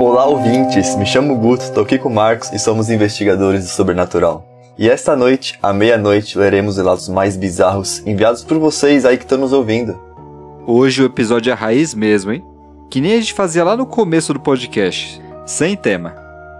Olá, ouvintes! Me chamo Guto, estou aqui com o Marcos e somos investigadores do Sobrenatural. E esta noite, à meia-noite, leremos relatos mais bizarros enviados por vocês aí que estão nos ouvindo. Hoje o episódio é a raiz mesmo, hein? Que nem a gente fazia lá no começo do podcast, sem tema.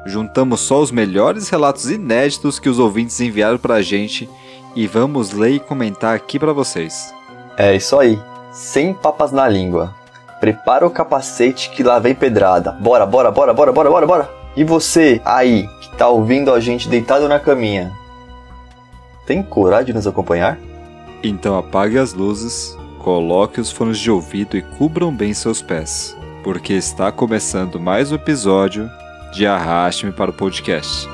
Juntamos só os melhores relatos inéditos que os ouvintes enviaram pra gente e vamos ler e comentar aqui pra vocês. É isso aí, sem papas na língua. Prepara o capacete que lá vem pedrada. Bora, bora, bora, bora, bora, bora, bora! E você, aí, que tá ouvindo a gente deitado na caminha, tem coragem de nos acompanhar? Então apague as luzes, coloque os fones de ouvido e cubram bem seus pés, porque está começando mais um episódio de Arraste-me para o Podcast.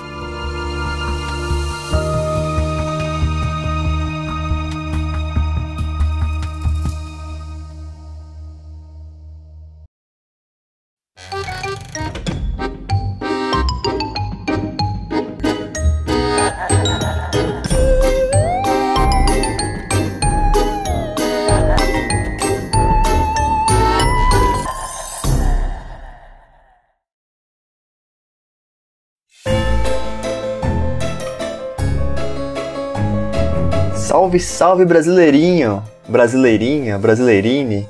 Salve, salve, brasileirinho, brasileirinha, brasileirine.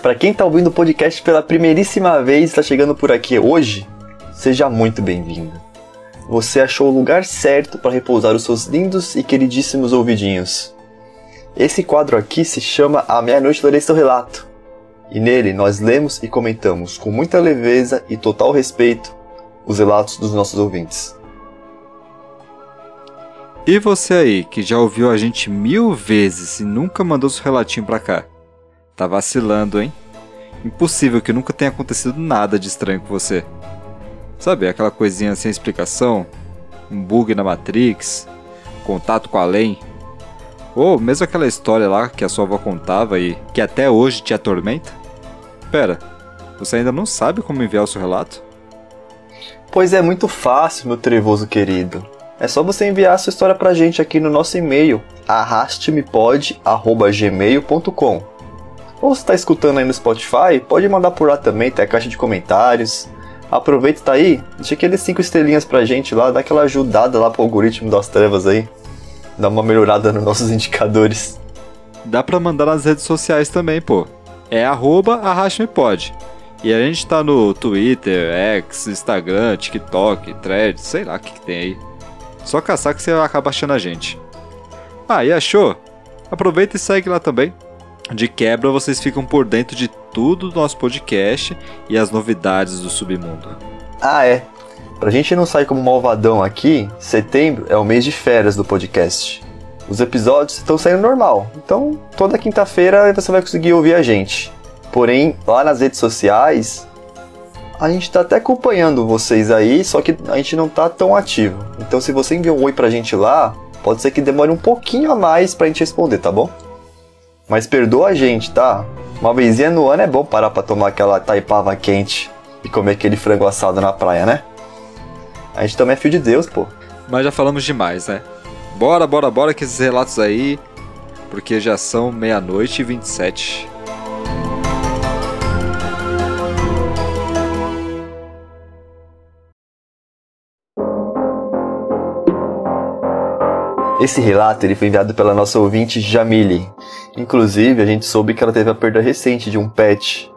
Pra quem tá ouvindo o podcast pela primeiríssima vez e tá chegando por aqui hoje, seja muito bem-vindo. Você achou o lugar certo para repousar os seus lindos e queridíssimos ouvidinhos. Esse quadro aqui se chama A Meia-Noite Lerei Seu Relato. E nele nós lemos e comentamos com muita leveza e total respeito os relatos dos nossos ouvintes. E você aí, que já ouviu a gente 1000 vezes e nunca mandou seu relatinho pra cá? Tá vacilando, hein? Impossível que nunca tenha acontecido nada de estranho com você. Sabe, aquela coisinha sem explicação? Um bug na Matrix? Contato com além? Ou mesmo aquela história lá que a sua avó contava e que até hoje te atormenta? Pera, você ainda não sabe como enviar o seu relato? Pois é, muito fácil, meu trevoso querido. É só você enviar a sua história pra gente aqui no nosso e-mail, arrastemepod@gmail.com. Ou se tá escutando aí no Spotify, pode mandar por lá também, tem a caixa de comentários. Aproveita, tá aí, deixa aqueles 5 estrelinhas pra gente lá, dá aquela ajudada lá pro algoritmo das trevas aí. Dá uma melhorada nos nossos indicadores. Dá pra mandar nas redes sociais também, pô. É @arrastemepod. E a gente tá no Twitter, X, Instagram, TikTok, Threads, sei lá o que tem aí. Só caçar que você acaba achando a gente. Ah, e achou? Aproveita e segue lá também. De quebra, vocês ficam por dentro de tudo do nosso podcast e as novidades do submundo. Ah, é. Pra gente não sair como malvadão aqui, setembro é o mês de férias do podcast. Os episódios estão saindo normal, então toda quinta-feira você vai conseguir ouvir a gente. Porém, lá nas redes sociais, a gente tá até acompanhando vocês aí, só que a gente não tá tão ativo. Então se você enviar um oi pra gente lá, pode ser que demore um pouquinho a mais pra gente responder, tá bom? Mas perdoa a gente, tá? Uma vezinha no ano é bom parar pra tomar aquela taipava quente e comer aquele frango assado na praia, né? A gente também é filho de Deus, pô. Mas já falamos demais, né? Bora, bora, bora com esses relatos aí, porque já são 00:27. Esse relato ele foi enviado pela nossa ouvinte Jamile. Inclusive, a gente soube que ela teve a perda recente de um pet,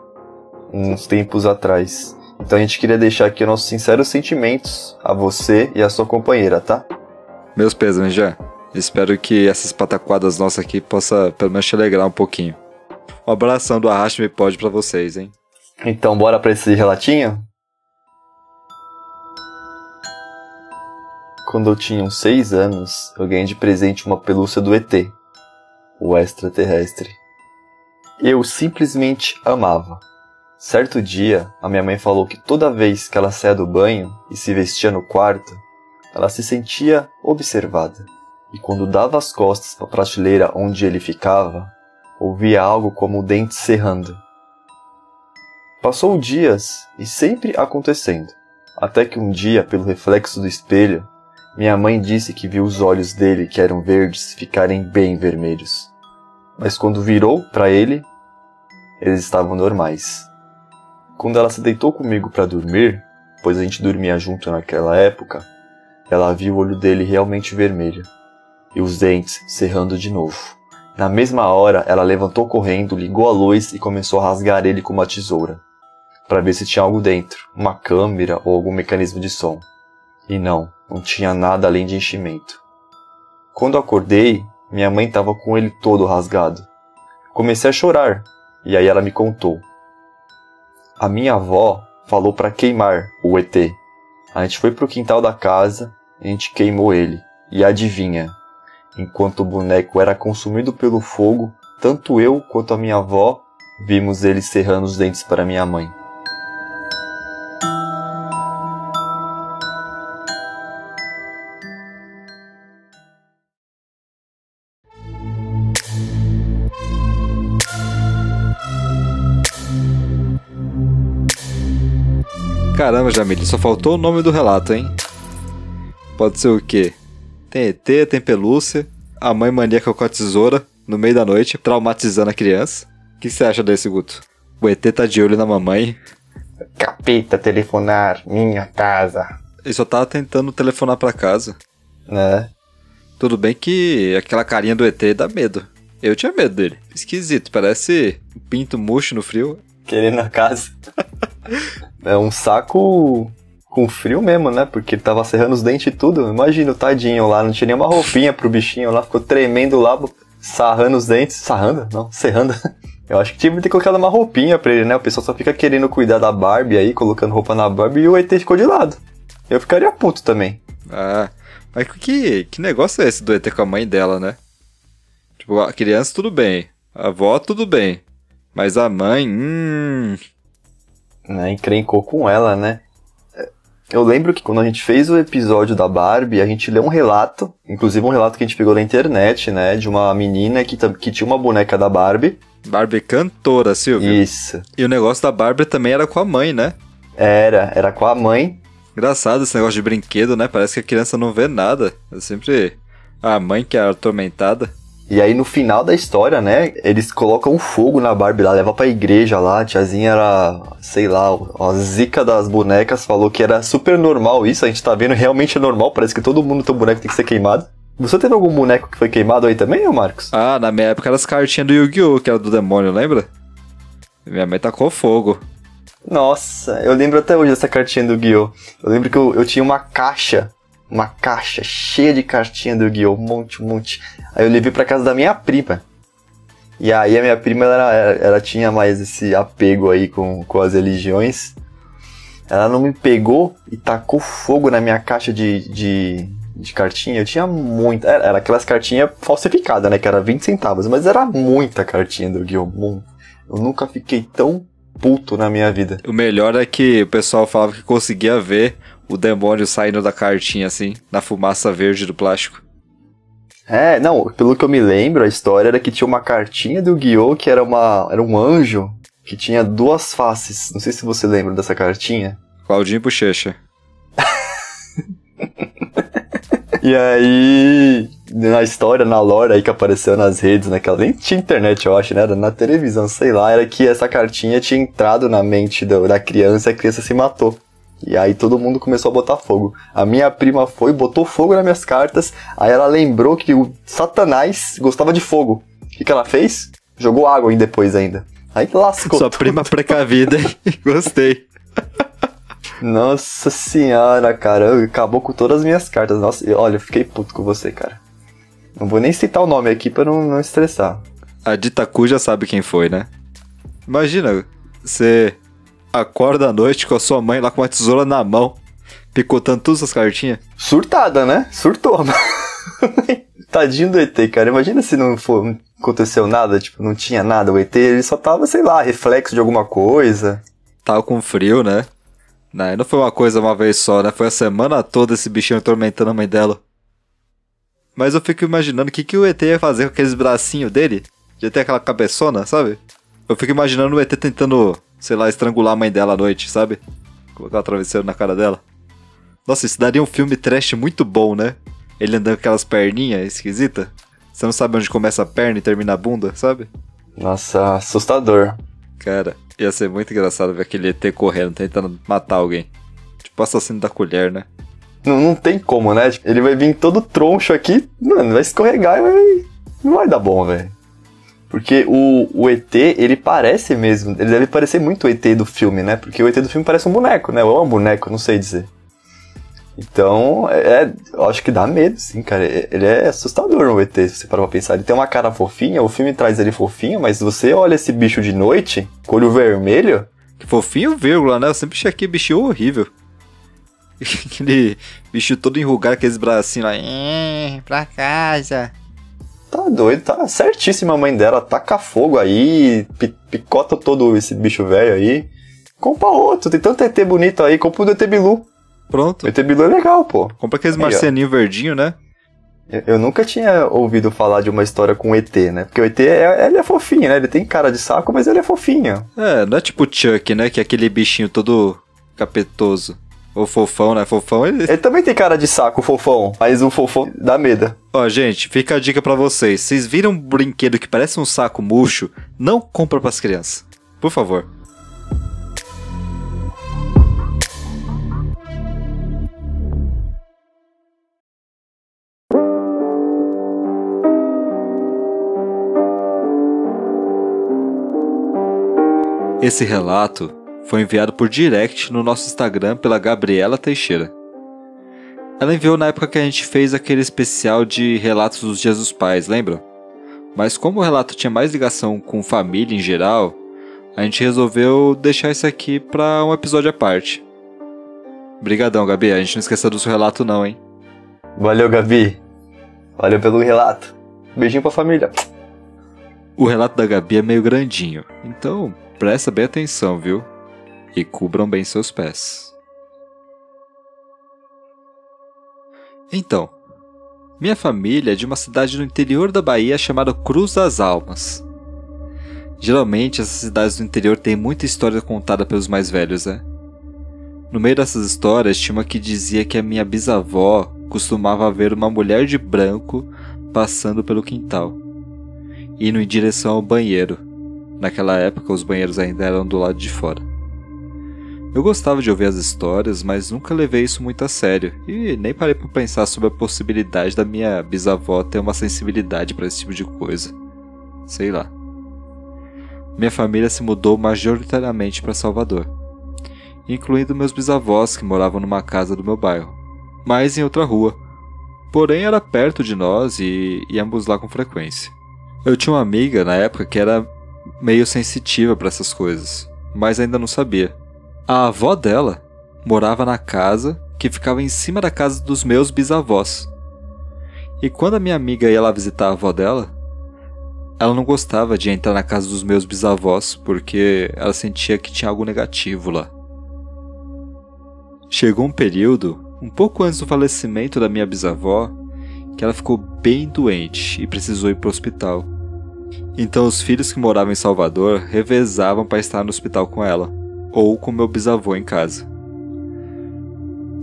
uns tempos atrás. Então a gente queria deixar aqui nossos sinceros sentimentos a você e a sua companheira, tá? Meus pêsames, já. Espero que essas pataquadas nossas aqui possa pelo menos te alegrar um pouquinho. Um abração do Arraste-me Pod pra vocês, hein? Então bora pra esse relatinho? Quando eu tinha uns 6 anos, eu ganhei de presente uma pelúcia do ET, o extraterrestre. Eu simplesmente amava. Certo dia, a minha mãe falou que toda vez que ela saía do banho e se vestia no quarto, ela se sentia observada. E quando dava as costas para a prateleira onde ele ficava, ouvia algo como o dente serrando. Passou dias e sempre acontecendo, até que um dia, pelo reflexo do espelho, minha mãe disse que viu os olhos dele, que eram verdes, ficarem bem vermelhos. mas quando virou para ele, eles estavam normais. Quando ela se deitou comigo para dormir, pois a gente dormia junto naquela época, ela viu o olho dele realmente vermelho e os dentes cerrando de novo. Na mesma hora, ela levantou correndo, ligou a luz e começou a rasgar ele com uma tesoura, para ver se tinha algo dentro, uma câmera ou algum mecanismo de som. E não tinha nada além de enchimento. Quando acordei, minha mãe estava com ele todo rasgado. Comecei a chorar, e aí ela me contou. A minha avó falou para queimar o ET. A gente foi pro quintal da casa, a gente queimou ele. E adivinha? Enquanto o boneco era consumido pelo fogo, tanto eu quanto a minha avó vimos ele cerrando os dentes para minha mãe. Caramba, Jamile, só faltou o nome do relato, hein? Pode ser o quê? Tem ET, tem pelúcia, a mãe maníaca com a tesoura no meio da noite, traumatizando a criança. O que você acha desse, Guto? O ET tá de olho na mamãe. Capeta telefonar, minha casa. Ele só tava tentando telefonar pra casa. É. Tudo bem que aquela carinha do ET dá medo. Eu tinha medo dele. Esquisito, parece um pinto murcho no frio. Querendo a casa. É um saco... com frio mesmo, né? Porque ele tava serrando os dentes e tudo. Imagina o tadinho lá, não tinha nenhuma roupinha pro bichinho lá, ficou tremendo lá, sarrando os dentes. Sarrando? Não, serrando. Eu acho que tinha que ter colocado uma roupinha pra ele, né? O pessoal só fica querendo cuidar da Barbie aí, colocando roupa na Barbie, e o ET ficou de lado. Eu ficaria puto também. Ah, mas que negócio é esse do ET com a mãe dela, né? Tipo, a criança tudo bem, a avó tudo bem, mas a mãe, encrencou com ela, né? Eu lembro que quando a gente fez o episódio da Barbie, a gente leu um relato, inclusive um relato que a gente pegou na internet, né? De uma menina que tinha uma boneca da Barbie. Barbie cantora, Silvio. Isso. E o negócio da Barbie também era com a mãe, né? Era com a mãe. Engraçado esse negócio de brinquedo, né? Parece que a criança não vê nada. É sempre a mãe que é atormentada. E aí no final da história, né, eles colocam fogo na Barbie lá, leva pra igreja lá, a tiazinha era, sei lá, a zica das bonecas, falou que era super normal isso, a gente tá vendo, realmente é normal, parece que todo mundo tem um boneco que tem que ser queimado. Você teve algum boneco que foi queimado aí também, ô Marcos? Ah, na minha época era as cartinhas do Yu-Gi-Oh, que era do demônio, lembra? Minha mãe tacou fogo. Nossa, eu lembro até hoje dessa cartinha do Yu-Gi-Oh. Eu lembro que eu tinha uma caixa cheia de cartinha do Guio, um monte. Aí eu levei pra casa da minha prima. E aí a minha prima, ela tinha mais esse apego aí com as religiões. Ela não me pegou e tacou fogo na minha caixa de cartinha. Eu tinha muita... Era aquelas cartinhas falsificadas, né? Que era 20 centavos. Mas era muita cartinha do Guio. Eu nunca fiquei tão puto na minha vida. O melhor é que o pessoal falava que conseguia ver o demônio saindo da cartinha, assim, na fumaça verde do plástico. É, não, pelo que eu me lembro, a história era que tinha uma cartinha do Guiô, que era um anjo, que tinha duas faces. Não sei se você lembra dessa cartinha. Claudinho e Bochecha. E aí, na história, na lore aí que apareceu nas redes, naquela, nem tinha internet, eu acho, né? Era na televisão, sei lá, era que essa cartinha tinha entrado na mente da criança e a criança se matou. E aí todo mundo começou a botar fogo. A minha prima foi, botou fogo nas minhas cartas. Aí ela lembrou que o Satanás gostava de fogo. O que ela fez? Jogou água aí depois ainda. Aí lascou. Sua prima precavida, hein? Gostei. Nossa senhora, cara. Acabou com todas as minhas cartas. Nossa, olha, eu fiquei puto com você, cara. Não vou nem citar o nome aqui pra não estressar. A Ditaku já sabe quem foi, né? Imagina, você... acorda à noite com a sua mãe lá com uma tesoura na mão, picotando todas as cartinhas. Surtada, né? Surtou. Tadinho do ET, cara. Imagina se não aconteceu nada, tipo, não tinha nada. O ET, ele só tava, sei lá, reflexo de alguma coisa. Tava com frio, né? Não foi uma coisa uma vez só, né? Foi a semana toda esse bichinho atormentando a mãe dela. Mas eu fico imaginando o que o ET ia fazer com aqueles bracinhos dele. Já tem aquela cabeçona, sabe? Eu fico imaginando o ET tentando... sei lá, estrangular a mãe dela à noite, sabe? Colocar o travesseiro na cara dela. Nossa, isso daria um filme trash muito bom, né? Ele andando com aquelas perninhas esquisitas. Você não sabe onde começa a perna e termina a bunda, sabe? Nossa, assustador. Cara, ia ser muito engraçado ver aquele ET correndo, tentando matar alguém. Tipo assassino da colher, né? Não, não tem como, né? Ele vai vir todo troncho aqui, mano, vai escorregar e vai... não vai dar bom, velho. Porque o ET, ele parece mesmo, ele deve parecer muito o ET do filme, né? Porque o ET do filme parece um boneco, né? Ou é um boneco, não sei dizer. Então, eu acho que dá medo, sim, cara. Ele é assustador, o ET, se você parar pra pensar. Ele tem uma cara fofinha, o filme traz ele fofinho, mas você olha esse bicho de noite, com olho vermelho... Que fofinho, vírgula, né? Eu sempre achei aquele bicho horrível. Aquele bicho todo enrugado, aqueles bracinhos lá... pra casa... Tá doido, tá certíssima a mãe dela. Taca fogo aí, picota todo esse bicho velho aí. Compra outro, tem tanto ET bonito aí, compra o do ET Bilu. Pronto. O ET Bilu é legal, pô. Compra aqueles marceninhos verdinhos, né? Eu nunca tinha ouvido falar de uma história com ET, né? Porque o ET, ele é fofinho, né? Ele tem cara de saco, mas ele é fofinho. É, não é tipo o Chuck, né? Que é aquele bichinho todo capetoso. O fofão, né? Fofão, ele também tem cara de saco, o fofão. Mas o fofão dá medo. Ó, gente, fica a dica pra vocês. Vocês viram um brinquedo que parece um saco murcho? Não compra pras crianças. Por favor. Esse relato... foi enviado por direct no nosso Instagram pela Gabriela Teixeira. Ela enviou na época que a gente fez aquele especial de relatos dos dias dos pais, lembram? Mas como o relato tinha mais ligação com família em geral, a gente resolveu deixar isso aqui pra um episódio à parte. Obrigadão, Gabi. A gente não esqueceu do seu relato não, hein? Valeu, Gabi. Valeu pelo relato. Beijinho pra família. O relato da Gabi é meio grandinho, então presta bem atenção, viu? E cubram bem seus pés. Então, minha família é de uma cidade no interior da Bahia chamada Cruz das Almas. Geralmente essas cidades do interior têm muita história contada pelos mais velhos, né? No meio dessas histórias tinha uma que dizia que a minha bisavó costumava ver uma mulher de branco passando pelo quintal, indo em direção ao banheiro. Naquela época os banheiros ainda eram do lado de fora. Eu gostava de ouvir as histórias, mas nunca levei isso muito a sério, e nem parei para pensar sobre a possibilidade da minha bisavó ter uma sensibilidade para esse tipo de coisa. Sei lá. Minha família se mudou majoritariamente para Salvador, incluindo meus bisavós que moravam numa casa do meu bairro, mas em outra rua. Porém era perto de nós e íamos lá com frequência. Eu tinha uma amiga na época que era meio sensitiva para essas coisas, mas ainda não sabia. A avó dela morava na casa que ficava em cima da casa dos meus bisavós. E quando a minha amiga ia lá visitar a avó dela, ela não gostava de entrar na casa dos meus bisavós porque ela sentia que tinha algo negativo lá. Chegou um período, um pouco antes do falecimento da minha bisavó, que ela ficou bem doente e precisou ir para o hospital. Então os filhos que moravam em Salvador revezavam para estar no hospital com ela. Ou com meu bisavô em casa.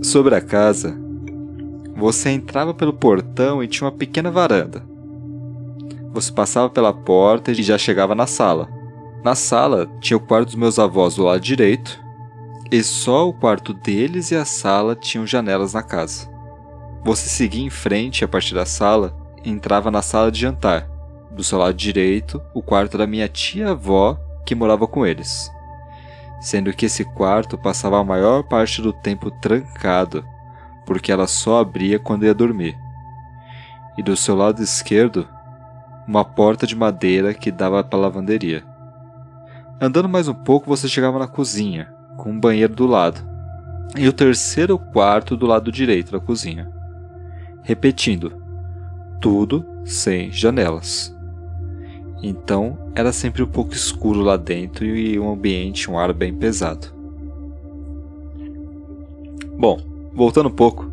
Sobre a casa, você entrava pelo portão e tinha uma pequena varanda. Você passava pela porta e já chegava na sala. Na sala tinha o quarto dos meus avós do lado direito, e só o quarto deles e a sala tinham janelas na casa. Você seguia em frente a partir da sala e entrava na sala de jantar. Do seu lado direito, o quarto da minha tia-avó que morava com eles. Sendo que esse quarto passava a maior parte do tempo trancado, porque ela só abria quando ia dormir. E do seu lado esquerdo, uma porta de madeira que dava para a lavanderia. Andando mais um pouco, você chegava na cozinha, com um banheiro do lado, e o terceiro quarto do lado direito da cozinha. Repetindo, tudo sem janelas. Então, era sempre um pouco escuro lá dentro e um ambiente, um ar bem pesado. Bom, voltando um pouco.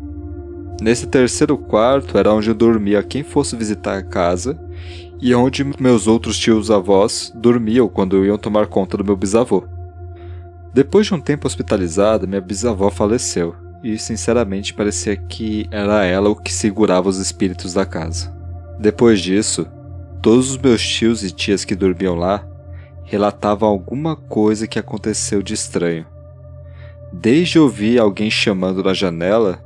Nesse terceiro quarto era onde eu dormia quem fosse visitar a casa e onde meus outros tios-avós dormiam quando iam tomar conta do meu bisavô. Depois de um tempo hospitalizada, minha bisavó faleceu e, sinceramente, parecia que era ela o que segurava os espíritos da casa. Depois disso, todos os meus tios e tias que dormiam lá relatavam alguma coisa que aconteceu de estranho. Desde ouvir alguém chamando na janela,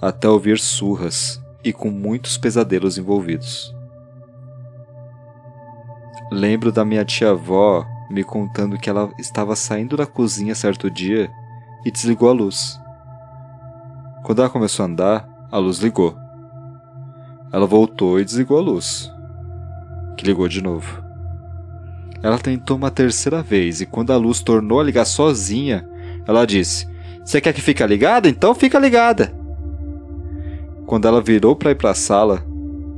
até ouvir surras e com muitos pesadelos envolvidos. Lembro da minha tia-avó me contando que ela estava saindo da cozinha certo dia e desligou a luz. Quando ela começou a andar, a luz ligou. Ela voltou e desligou a luz, que ligou de novo. Ela tentou uma terceira vez e quando a luz tornou a ligar sozinha, ela disse: "Você quer que fique ligada? Então fica ligada." Quando ela virou para ir para a sala,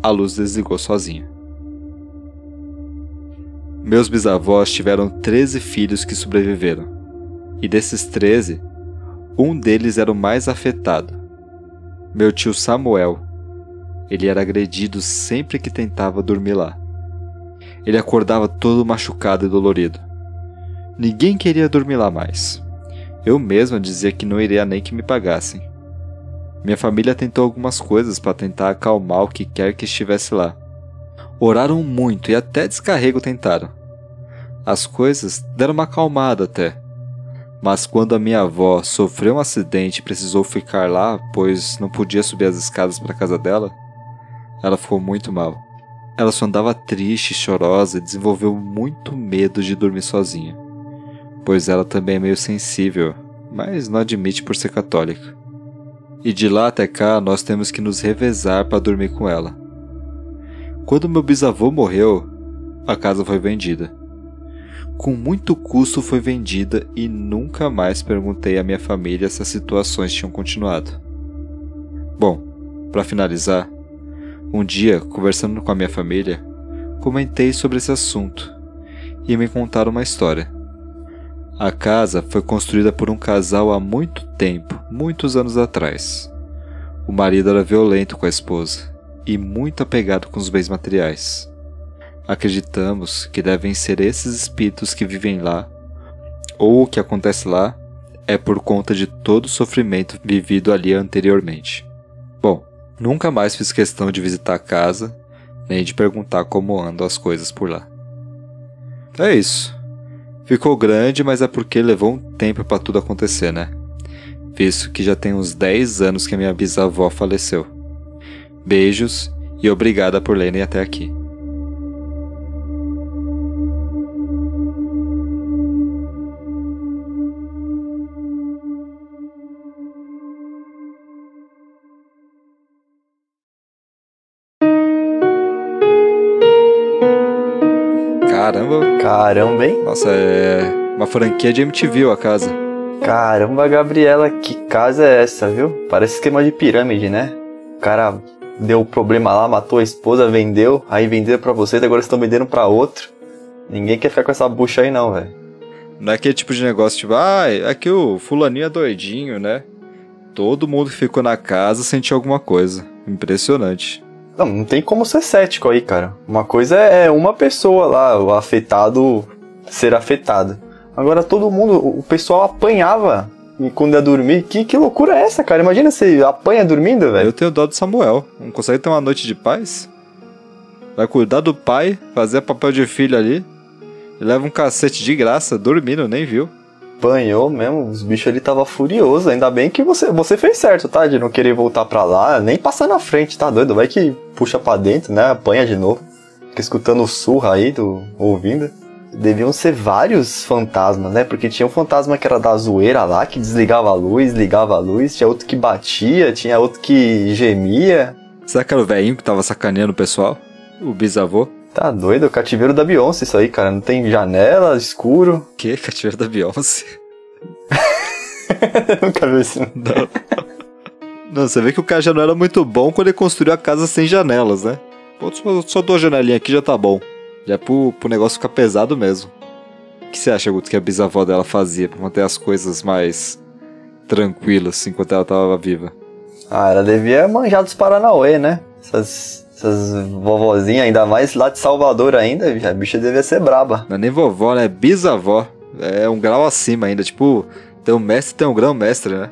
a luz desligou sozinha. Meus bisavós tiveram 13 filhos que sobreviveram. E desses 13, um deles era o mais afetado. Meu tio Samuel. Ele era agredido sempre que tentava dormir lá. Ele acordava todo machucado e dolorido. Ninguém queria dormir lá mais. Eu mesma dizia que não iria nem que me pagassem. Minha família tentou algumas coisas para tentar acalmar o que quer que estivesse lá. Oraram muito e até descarrego tentaram. As coisas deram uma acalmada até. Mas quando a minha avó sofreu um acidente e precisou ficar lá, pois não podia subir as escadas para a casa dela, ela ficou muito mal. Ela só andava triste, chorosa e desenvolveu muito medo de dormir sozinha, pois ela também é meio sensível, mas não admite por ser católica. E de lá até cá, nós temos que nos revezar para dormir com ela. Quando meu bisavô morreu, a casa foi vendida. Com muito custo foi vendida e nunca mais perguntei à minha família se as situações tinham continuado. Bom, para finalizar, um dia, conversando com a minha família, comentei sobre esse assunto e me contaram uma história. A casa foi construída por um casal há muito tempo, muitos anos atrás. O marido era violento com a esposa e muito apegado com os bens materiais. Acreditamos que devem ser esses espíritos que vivem lá, ou o que acontece lá é por conta de todo o sofrimento vivido ali anteriormente. Bom, nunca mais fiz questão de visitar a casa, nem de perguntar como andam as coisas por lá. É isso. Ficou grande, mas é porque levou um tempo para tudo acontecer, né? Visto que já tem uns 10 anos que a minha bisavó faleceu. Beijos e obrigada por lerem até aqui. Caramba, hein? Nossa, é uma franquia de MTV a casa. Caramba, Gabriela, que casa é essa, viu? Parece esquema de pirâmide, né? O cara deu problema lá, matou a esposa, vendeu, aí venderam pra vocês, agora estão vendendo pra outro. Ninguém quer ficar com essa bucha aí não, velho. Não é aquele tipo de negócio tipo, aqui o fulaninho é doidinho, né? Todo mundo que ficou na casa sentiu alguma coisa. Impressionante. Não tem como ser cético aí, cara. Uma coisa é uma pessoa lá, o afetado, ser afetado. Agora todo mundo, o pessoal apanhava quando ia dormir. Que loucura é essa, cara? Imagina se apanha dormindo, velho. Eu tenho dó do Samuel. Não consegue ter uma noite de paz? Vai cuidar do pai, fazer papel de filho ali. E leva um cacete de graça, dormindo, nem viu. Apanhou mesmo, os bichos ali tava furioso. Ainda bem que você fez certo, tá? De não querer voltar pra lá, nem passar na frente, tá doido? Vai que puxa pra dentro, né? Apanha de novo. Fica escutando o surra aí, ouvindo. Deviam ser vários fantasmas, né? Porque tinha um fantasma que era da zoeira lá, que desligava a luz, ligava a luz. Tinha outro que batia, tinha outro que gemia. Será que era o velhinho que tava sacaneando o pessoal? O bisavô? Tá doido, é o cativeiro da Beyoncé isso aí, cara. Não tem janela, escuro. Que? Cativeiro da Beyoncé? Nunca vi isso. Não, você vê que o cara já não era muito bom quando ele construiu a casa sem janelas, né? Pô, só duas janelinhas aqui já tá bom. Já é pro negócio ficar pesado mesmo. O que você acha, Guto, que a bisavó dela fazia pra manter as coisas mais tranquilas enquanto ela tava viva? Ah, ela devia manjar dos Paranauê, né? Essas vovozinhas, ainda mais lá de Salvador ainda, a bicha devia ser braba. Não é nem vovó, né? É bisavó. É um grau acima ainda, tipo, tem um mestre, tem um grão-mestre, né?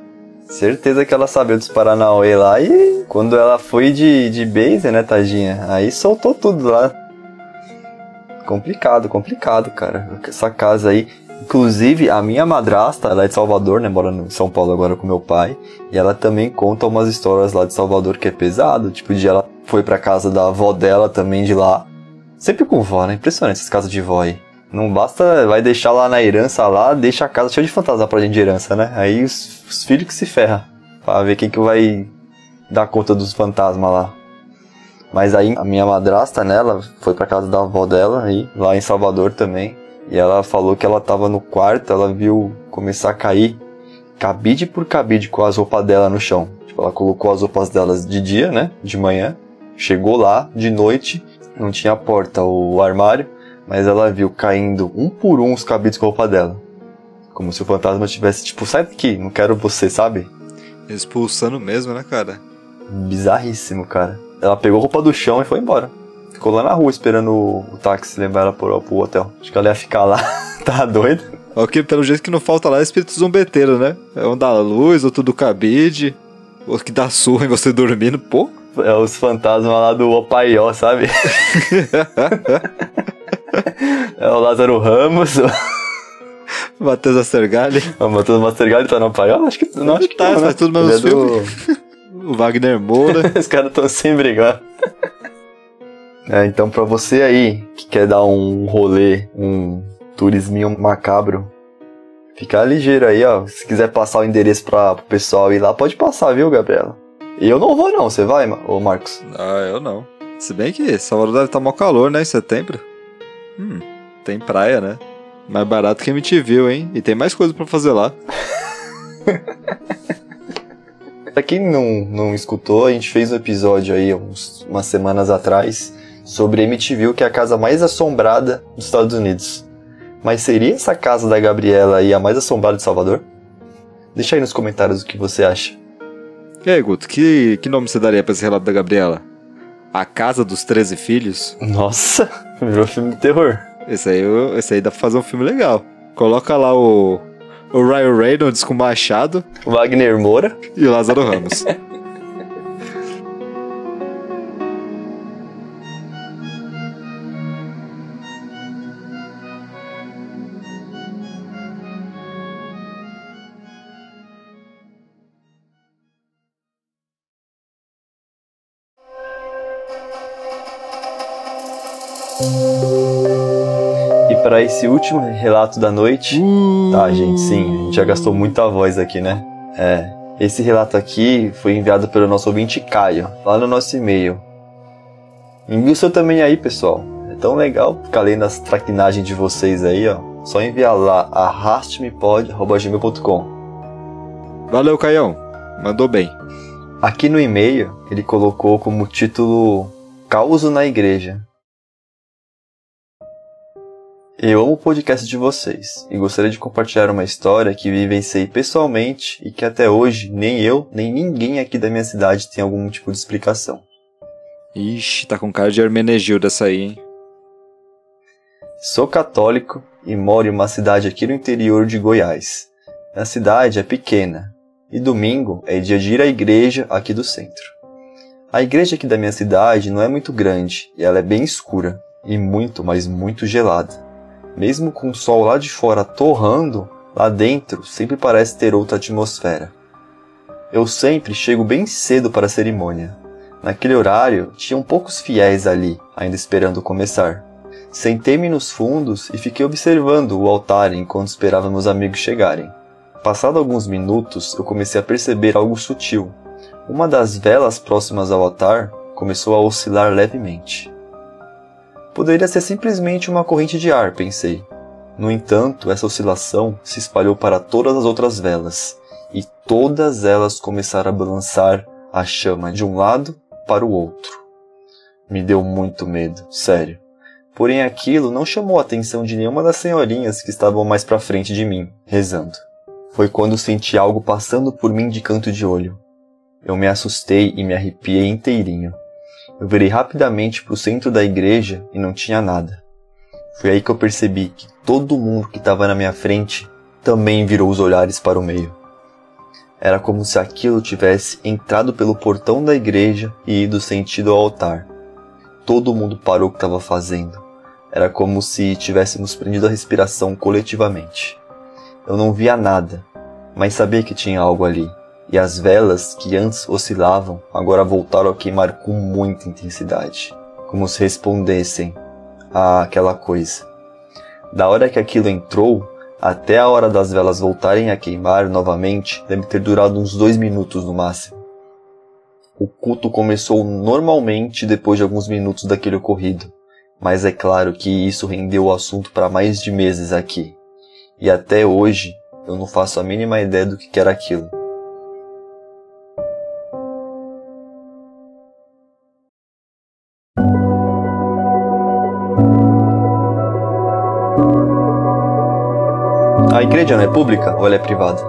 Certeza que ela sabia dos Paranauê lá e quando ela foi de base, né, tadinha, aí soltou tudo lá. Complicado, complicado, cara. Essa casa aí. Inclusive, a minha madrasta, ela é de Salvador, né, mora em São Paulo agora com meu pai, e ela também conta umas histórias lá de Salvador que é pesado. Tipo, de ela foi pra casa da avó dela também de lá. Sempre com vó, né? Impressionante essas casas de vó aí. Não basta, vai deixar lá na herança lá, deixa a casa cheia de fantasma pra gente de herança, né? Aí os filhos que se ferram pra ver quem que vai dar conta dos fantasmas lá. Mas aí a minha madrasta, né, ela foi pra casa da avó dela aí, lá em Salvador também. E ela falou que ela tava no quarto, ela viu começar a cair cabide por cabide com as roupas dela no chão. Tipo, ela colocou as roupas delas de dia, né, de manhã. Chegou lá, de noite, não tinha porta, o armário. Mas ela viu caindo um por um os cabides com a roupa dela. Como se o fantasma tivesse, tipo, sai daqui, não quero você, sabe? Expulsando mesmo, né, cara? Bizarríssimo, cara. Ela pegou a roupa do chão e foi embora. Ficou lá na rua esperando o táxi levar ela pro hotel. Acho que ela ia ficar lá. Tá doido? Ok, pelo jeito que não falta lá é espírito zombeteiro, né? É um da luz, outro do cabide, outro que dá surra em você dormindo, pô. É os fantasmas lá do Opaió, sabe? É o Lázaro Ramos. Matheus Acergali. O Matheus Acergali tá no Paiol? Acho que não, acho que tá, não, né? Faz tudo menos filme. O Wagner Moura. Os caras tão sem brigar. É, então pra você aí que quer dar um rolê, um turisminho macabro, fica ligeiro aí, ó. Se quiser passar o endereço pro pessoal ir lá, pode passar, viu, Gabriela? Eu não vou não, você vai, ô Marcos? Ah, eu não. Se bem que Salvador deve tá mó calor, né, em setembro. Tem praia, né? Mais barato que a MTVU, hein? E tem mais coisa pra fazer lá. Pra quem não escutou, a gente fez um episódio aí, umas semanas atrás, sobre MTVU, que é a casa mais assombrada dos Estados Unidos. Mas seria essa casa da Gabriela aí a mais assombrada de Salvador? Deixa aí nos comentários o que você acha. E aí, Guto, que nome você daria pra esse relato da Gabriela? A Casa dos 13 Filhos? Nossa, virou filme de terror. Esse aí dá pra fazer um filme legal. Coloca lá o Ryan Reynolds com o machado, Wagner Moura e o Lázaro Ramos. Para esse último relato da noite, tá, gente, sim, a gente já gastou muita voz aqui, né? É, esse relato aqui foi enviado pelo nosso ouvinte Caio, lá no nosso e-mail. Envia o seu também aí, pessoal, é tão legal ficar lendo as traquinagens de vocês aí, ó. Só enviar lá, arrastemepod@gmail.com. Valeu, Caião, mandou bem. Aqui no e-mail, ele colocou como título Caos na Igreja. Eu amo o podcast de vocês e gostaria de compartilhar uma história que vivenciei pessoalmente e que até hoje nem eu, nem ninguém aqui da minha cidade tem algum tipo de explicação. Ixi, tá com cara de Hermenegildo essa aí, hein? Sou católico e moro em uma cidade aqui no interior de Goiás. A cidade é pequena e domingo é dia de ir à igreja aqui do centro. A igreja aqui da minha cidade não é muito grande e ela é bem escura e muito, mas muito gelada. Mesmo com o sol lá de fora torrando, lá dentro sempre parece ter outra atmosfera. Eu sempre chego bem cedo para a cerimônia. Naquele horário, tinham poucos fiéis ali, ainda esperando começar. Sentei-me nos fundos e fiquei observando o altar enquanto esperava meus amigos chegarem. Passado alguns minutos, eu comecei a perceber algo sutil. Uma das velas próximas ao altar começou a oscilar levemente. Poderia ser simplesmente uma corrente de ar, pensei. No entanto, essa oscilação se espalhou para todas as outras velas, e todas elas começaram a balançar a chama de um lado para o outro. Me deu muito medo, sério. Porém aquilo não chamou a atenção de nenhuma das senhorinhas que estavam mais para frente de mim, rezando. Foi quando senti algo passando por mim de canto de olho. Eu me assustei e me arrepiei inteirinho. Eu virei rapidamente para o centro da igreja e não tinha nada. Foi aí que eu percebi que todo mundo que estava na minha frente também virou os olhares para o meio. Era como se aquilo tivesse entrado pelo portão da igreja e ido sentido ao altar. Todo mundo parou o que estava fazendo. Era como se tivéssemos prendido a respiração coletivamente. Eu não via nada, mas sabia que tinha algo ali. E as velas que antes oscilavam, agora voltaram a queimar com muita intensidade. Como se respondessem àquela coisa. Da hora que aquilo entrou, até a hora das velas voltarem a queimar novamente, deve ter durado uns 2 minutos no máximo. O culto começou normalmente depois de alguns minutos daquele ocorrido. Mas é claro que isso rendeu o assunto para mais de meses aqui. E até hoje, eu não faço a mínima ideia do que era aquilo. A igreja não é pública ou ela é privada?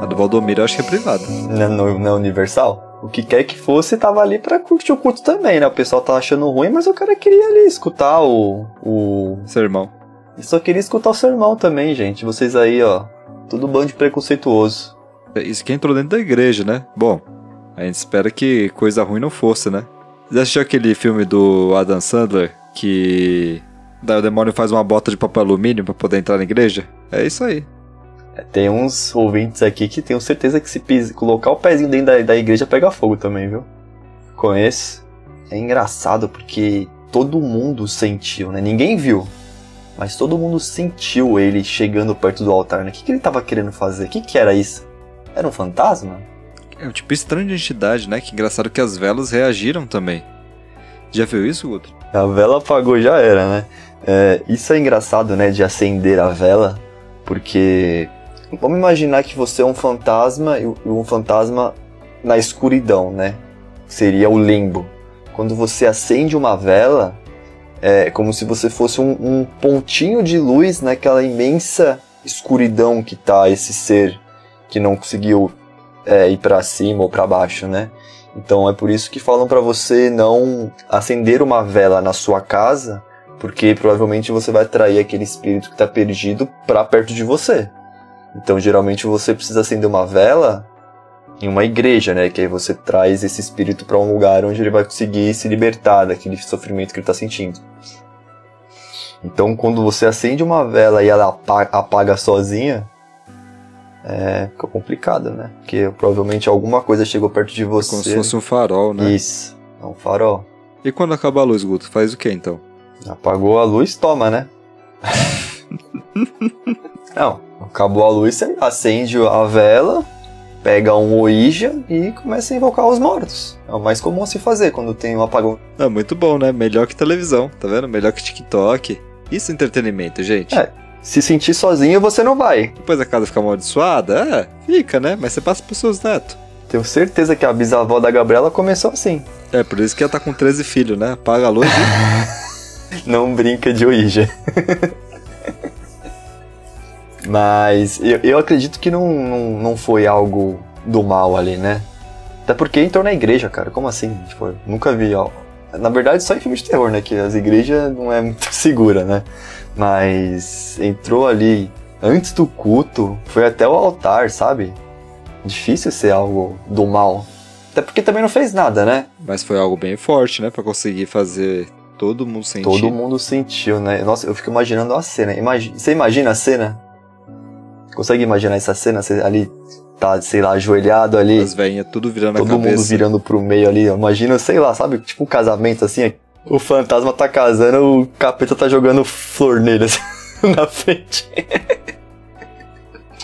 A do Valdomiro eu acho que é privada. Não é universal? O que quer que fosse, tava ali pra curtir o culto também, né? O pessoal tá achando ruim, mas o cara queria ali escutar o sermão. Eu só queria escutar o sermão também, gente. Vocês aí, ó, todo bando de preconceituoso. Isso que entrou dentro da igreja, né? Bom, a gente espera que coisa ruim não fosse, né? Já assistiu aquele filme do Adam Sandler que... Daí o demônio faz uma bota de papel alumínio pra poder entrar na igreja? É isso aí. Tem uns ouvintes aqui que tenho certeza que se colocar o pezinho dentro da igreja pega fogo também, viu? Conheço. É engraçado porque todo mundo sentiu, né? Ninguém viu. Mas todo mundo sentiu ele chegando perto do altar, né? O que ele tava querendo fazer? O que era isso? Era um fantasma? É um tipo estranho de entidade, né? Que engraçado que as velas reagiram também. Já viu isso, Guto? A vela apagou, já era, né? É, isso é engraçado, né, de acender a vela, porque vamos imaginar que você é um fantasma, e um fantasma na escuridão, né? Seria o limbo. Quando você acende uma vela, é como se você fosse um pontinho de luz naquela imensa escuridão que tá esse ser que não conseguiu ir para cima ou para baixo, né? Então é por isso que falam para você não acender uma vela na sua casa, porque provavelmente você vai atrair aquele espírito que tá perdido para perto de você. Então geralmente você precisa acender uma vela em uma igreja, né? Que aí você traz esse espírito para um lugar onde ele vai conseguir se libertar daquele sofrimento que ele tá sentindo. Então quando você acende uma vela e ela apaga sozinha, fica complicado, né? Porque provavelmente alguma coisa chegou perto de você. É como se fosse um farol, né? Isso, é um farol. E quando acaba a luz, Guto, faz o que então? Apagou a luz, toma, né? Não, acabou a luz, você acende a vela, pega um ouija e começa a invocar os mortos. É o mais comum a se fazer quando tem um apagão. É muito bom, né? Melhor que televisão, tá vendo? Melhor que TikTok. Isso é entretenimento, gente. Se sentir sozinho, você não vai. Depois a casa fica amaldiçoada, fica, né? Mas você passa pros seus netos. Tenho certeza que a bisavó da Gabriela começou assim. É, por isso que ela tá com 13 filhos, né? Apaga a luz e... Não brinca de ouija. Mas eu acredito que não foi algo do mal ali, né? Até porque entrou na igreja, cara. Como assim? Tipo, nunca vi, ó. Na verdade, só em filme de terror, né? Que as igrejas não é muito segura, né? Mas entrou ali antes do culto, foi até o altar, sabe? Difícil ser algo do mal. Até porque também não fez nada, né? Mas foi algo bem forte, né? Pra conseguir fazer todo mundo sentir. Todo mundo sentiu, né? Nossa, eu fico imaginando a cena. Você imagina a cena? Consegue imaginar essa cena? Você ali tá, sei lá, ajoelhado ali. As velhinhas tudo virando a cabeça. Todo mundo virando pro meio ali. Imagina, sei lá, sabe? Tipo um casamento assim. O fantasma tá casando, o capeta tá jogando flor nele assim, na frente.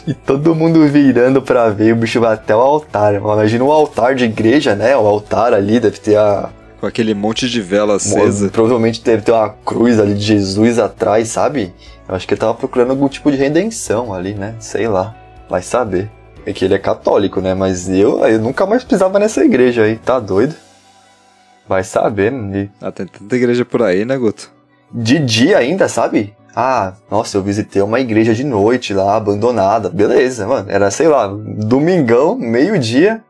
E todo mundo virando pra ver, o bicho vai até o altar. Imagina um altar de igreja, né? O altar ali deve ter a... Com aquele monte de vela acesa. Provavelmente deve ter uma cruz ali de Jesus atrás, sabe? Eu acho que ele tava procurando algum tipo de redenção ali, né? Sei lá, vai saber. É que ele é católico, né? Mas eu nunca mais pisava nessa igreja aí, tá doido? Vai saber, né? Ah, tem tanta igreja por aí, né, Guto? De dia ainda, sabe? Ah, nossa, eu visitei uma igreja de noite lá, abandonada. Beleza, mano. Era, sei lá, domingão, meio-dia.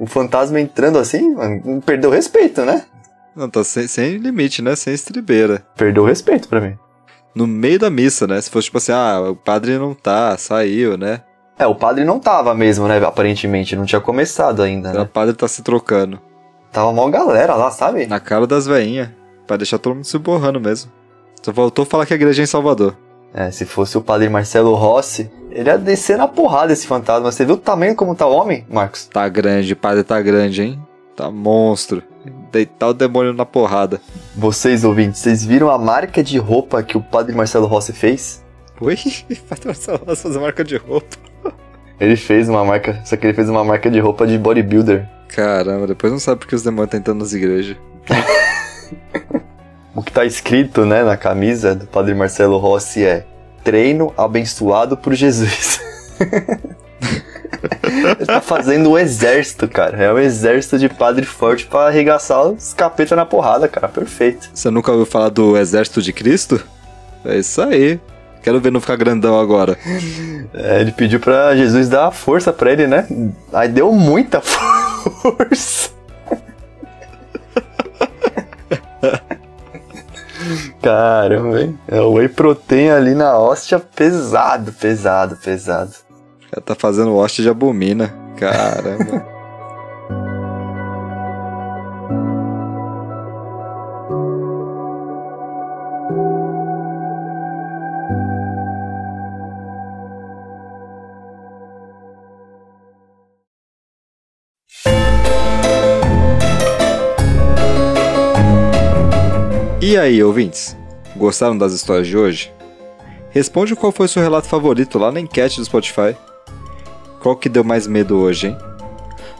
O fantasma entrando assim, mano, perdeu o respeito, né? Não, tá sem limite, né? Sem estribeira. Perdeu o respeito pra mim. No meio da missa, né? Se fosse tipo assim, ah, o padre não tá, saiu, né? É, o padre não tava mesmo, né? Aparentemente, não tinha começado ainda, né? O padre tá se trocando. Tava mó galera lá, sabe? Na cara das veinhas. Pra deixar todo mundo se borrando mesmo. Só voltou a falar que a igreja é em Salvador. É, se fosse o padre Marcelo Rossi, ele ia descer na porrada esse fantasma. Você viu o tamanho como tá o homem, Marcos? Tá grande, o padre tá grande, hein? Tá monstro. Deitar o demônio na porrada. Vocês, ouvintes, vocês viram a marca de roupa que o padre Marcelo Rossi fez? Oi? O padre Marcelo Rossi faz marca de roupa? Ele fez uma marca, só que ele fez uma marca de roupa de bodybuilder. Caramba, depois não sabe porque os demônios estão entrando nas igrejas. O que tá escrito, né, na camisa do padre Marcelo Rossi é: treino abençoado por Jesus. Ele tá fazendo um exército, cara. É um exército de padre forte pra arregaçar os capeta na porrada, cara. Perfeito. Você nunca ouviu falar do exército de Cristo? É isso aí. Quero ver não ficar grandão agora. É, ele pediu pra Jesus dar força pra ele, né? Aí deu muita força. Caramba, hein? É o whey protein ali na hóstia, pesado, pesado, pesado. Ela tá fazendo hóstia de abomina. Caramba. E aí, ouvintes? Gostaram das histórias de hoje? Responde qual foi o seu relato favorito lá na enquete do Spotify. Qual que deu mais medo hoje, hein?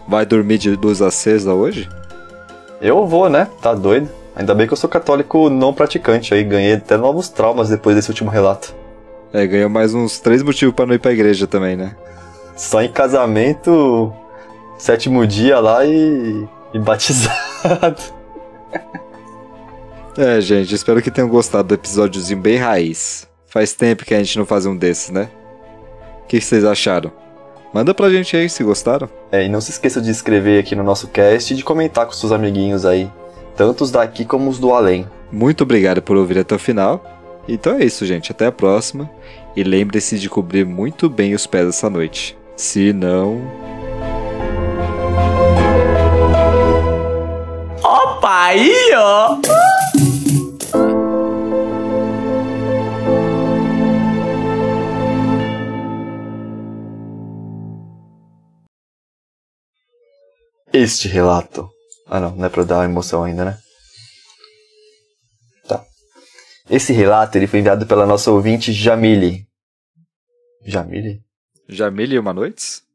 Vai dormir de luz acesa hoje? Eu vou, né? Tá doido? Ainda bem que eu sou católico não praticante aí. Ganhei até novos traumas depois desse último relato. É, ganhou mais uns 3 motivos pra não ir pra igreja também, né? Só em casamento, 7º dia lá e batizado. É, gente, espero que tenham gostado do episódiozinho bem raiz. Faz tempo que a gente não faz um desses, né? O que vocês acharam? Manda pra gente aí se gostaram. É, e não se esqueça de inscrever aqui no nosso cast e de comentar com seus amiguinhos aí. Tanto os daqui como os do além. Muito obrigado por ouvir até o final. Então é isso, gente. Até a próxima. E lembre-se de cobrir muito bem os pés essa noite. Se não... Opaió! Este relato... Ah não, não é pra dar emoção ainda, né? Tá. Esse relato, ele foi enviado pela nossa ouvinte Jamile. Jamile? Jamile e uma noites?